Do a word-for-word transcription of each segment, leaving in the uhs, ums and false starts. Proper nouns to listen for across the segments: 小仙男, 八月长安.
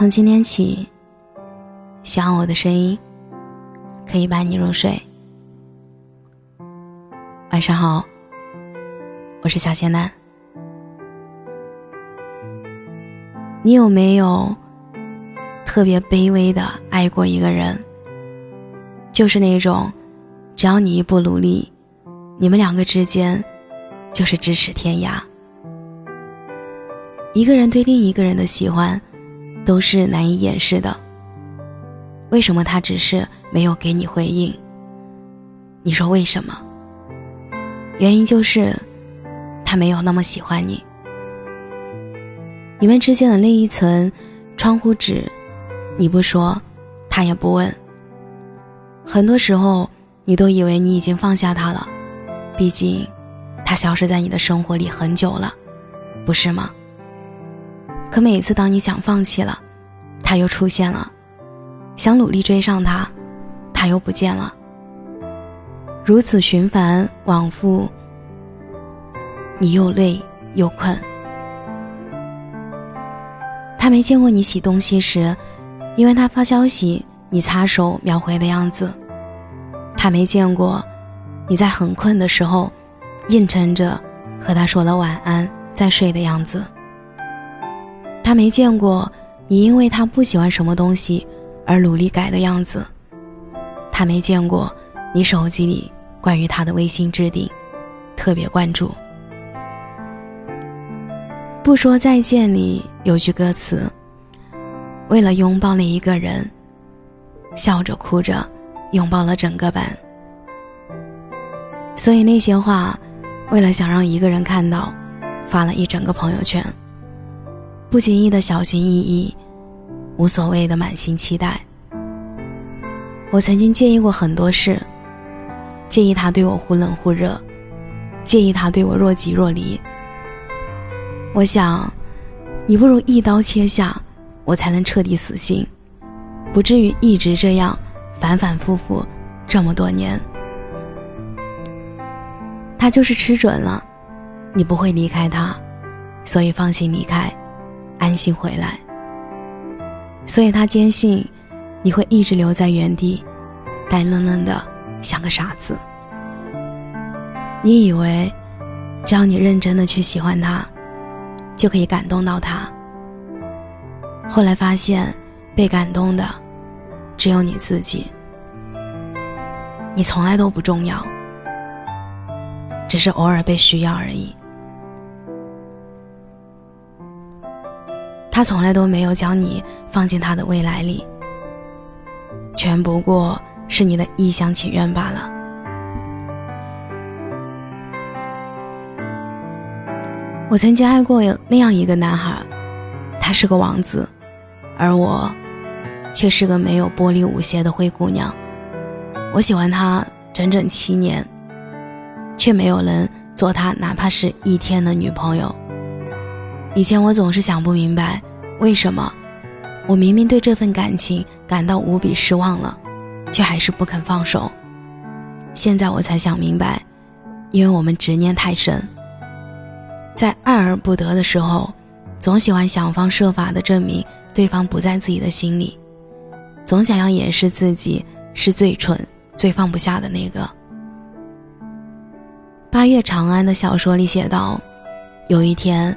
从今天起，希望我的声音可以伴你入睡。晚上好，我是小仙男。你有没有特别卑微的爱过一个人？就是那种只要你一步努力，你们两个之间就是咫尺天涯。一个人对另一个人的喜欢都是难以掩饰的，为什么他只是没有给你回应？你说为什么？原因就是他没有那么喜欢你。你们之间的那一层窗户纸，你不说，他也不问。很多时候你都以为你已经放下他了，毕竟他消失在你的生活里很久了，不是吗？可每次当你想放弃了，他又出现了；想努力追上他，他又不见了。如此循环往复，你又累又困。他没见过你洗东西时，因为他发消息你擦手秒回的样子；他没见过你在很困的时候硬撑着和他说了晚安再睡的样子；他没见过你因为他不喜欢什么东西而努力改的样子；他没见过你手机里关于他的微信置顶特别关注。不说再见里有句歌词，为了拥抱那一个人，笑着哭着拥抱了整个班。所以那些话，为了想让一个人看到，发了一整个朋友圈。不经意的小心翼翼，无所谓的满心期待。我曾经介意过很多事，介意他对我忽冷忽热，介意他对我若即若离。我想你不如一刀切下，我才能彻底死心，不至于一直这样反反复复这么多年。他就是吃准了你不会离开他，所以放心离开，安心回来。所以他坚信你会一直留在原地，呆愣愣的像个傻子。你以为只要你认真的去喜欢他，就可以感动到他。后来发现被感动的只有你自己。你从来都不重要，只是偶尔被需要而已。他从来都没有将你放进他的未来里，全不过是你的一厢情愿罢了。我曾经爱过那样一个男孩，他是个王子，而我却是个没有玻璃舞鞋的灰姑娘。我喜欢他整整七年，却没有人做他哪怕是一天的女朋友。以前我总是想不明白，为什么我明明对这份感情感到无比失望了，却还是不肯放手。现在我才想明白，因为我们执念太深，在爱而不得的时候，总喜欢想方设法的证明对方不在自己的心里，总想要掩饰自己是最蠢最放不下的那个。八月长安的小说里写道，有一天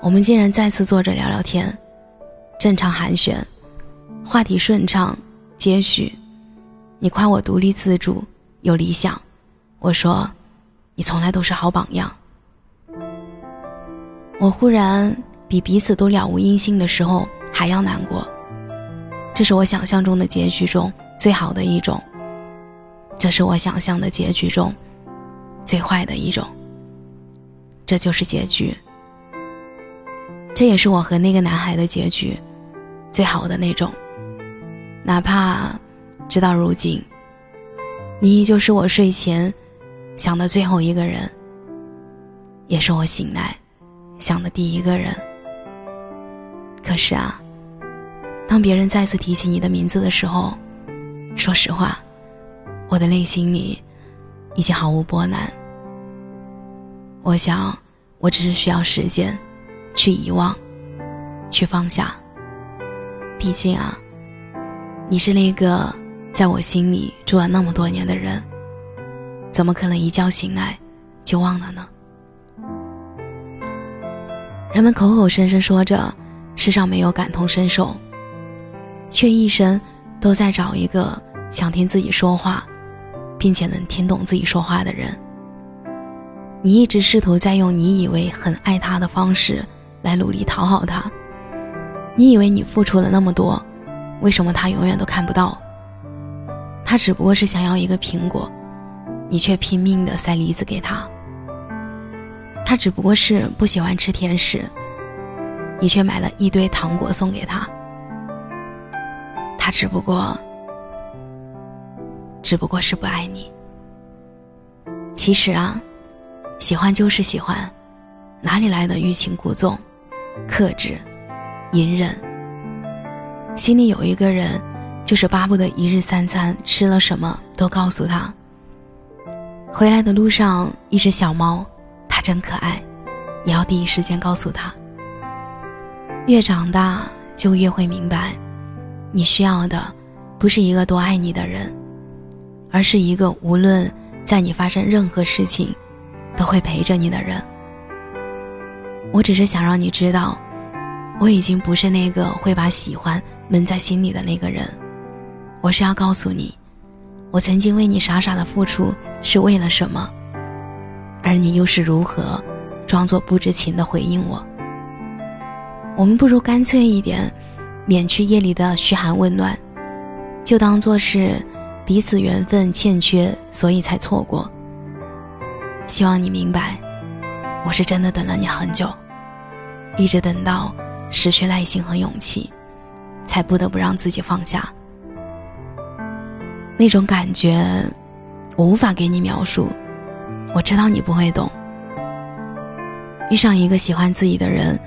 我们竟然再次坐着聊聊天，正常寒暄，话题顺畅接续。你夸我独立自主有理想，我说你从来都是好榜样。我忽然比彼此都了无音信的时候还要难过，这是我想象中的结局中最好的一种，这是我想象的结局中最坏的一种，这就是结局。这也是我和那个男孩的结局，最好的那种。哪怕直到如今，你依旧是我睡前想的最后一个人，也是我醒来想的第一个人。可是啊，当别人再次提起你的名字的时候，说实话，我的内心里已经毫无波澜。我想我只是需要时间去遗忘，去放下。毕竟啊，你是那个在我心里住了那么多年的人，怎么可能一觉醒来就忘了呢？人们口口声声说着世上没有感同身受，却一生都在找一个想听自己说话并且能听懂自己说话的人。你一直试图在用你以为很爱他的方式来努力讨好他，你以为你付出了那么多，为什么他永远都看不到？他只不过是想要一个苹果，你却拼命地塞梨子给他。他只不过是不喜欢吃甜食，你却买了一堆糖果送给他。他只不过只不过是不爱你。其实啊，喜欢就是喜欢，哪里来的欲擒故纵、克制、隐忍？心里有一个人，就是巴不得一日三餐吃了什么都告诉他。回来的路上，一只小猫，它真可爱，也要第一时间告诉他。越长大就越会明白，你需要的不是一个多爱你的人，而是一个无论在你发生任何事情都会陪着你的人。我只是想让你知道，我已经不是那个会把喜欢闷在心里的那个人。我是要告诉你，我曾经为你傻傻的付出是为了什么，而你又是如何装作不知情的回应我。我们不如干脆一点，免去夜里的嘘寒问暖，就当作是彼此缘分欠缺，所以才错过。希望你明白，我是真的等了你很久，一直等到失去耐心和勇气，才不得不让自己放下。那种感觉我无法给你描述，我知道你不会懂。遇上一个喜欢自己的人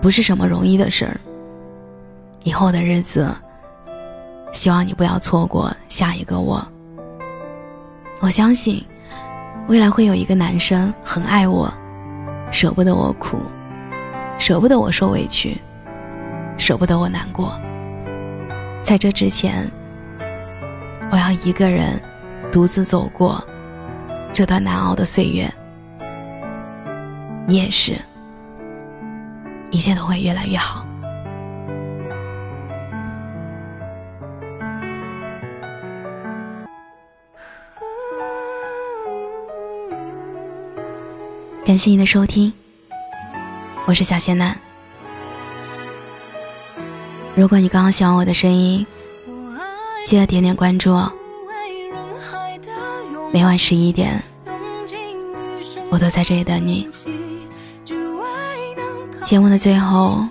不是什么容易的事儿。以后的日子，希望你不要错过下一个我。我相信未来会有一个男生很爱我，舍不得我哭，舍不得我受委屈，舍不得我难过。在这之前，我要一个人独自走过这段难熬的岁月。你也是，一切都会越来越好。感谢您的收听，我是小仙男。如果你刚刚喜欢我的声音，记得点点关注哦。每晚十一点，我都在这里等你。节目的最后，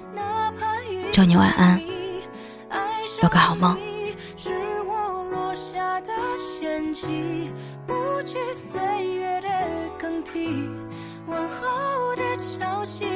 祝你晚安，有个好梦。不惧岁月的更替，往后的潮汐。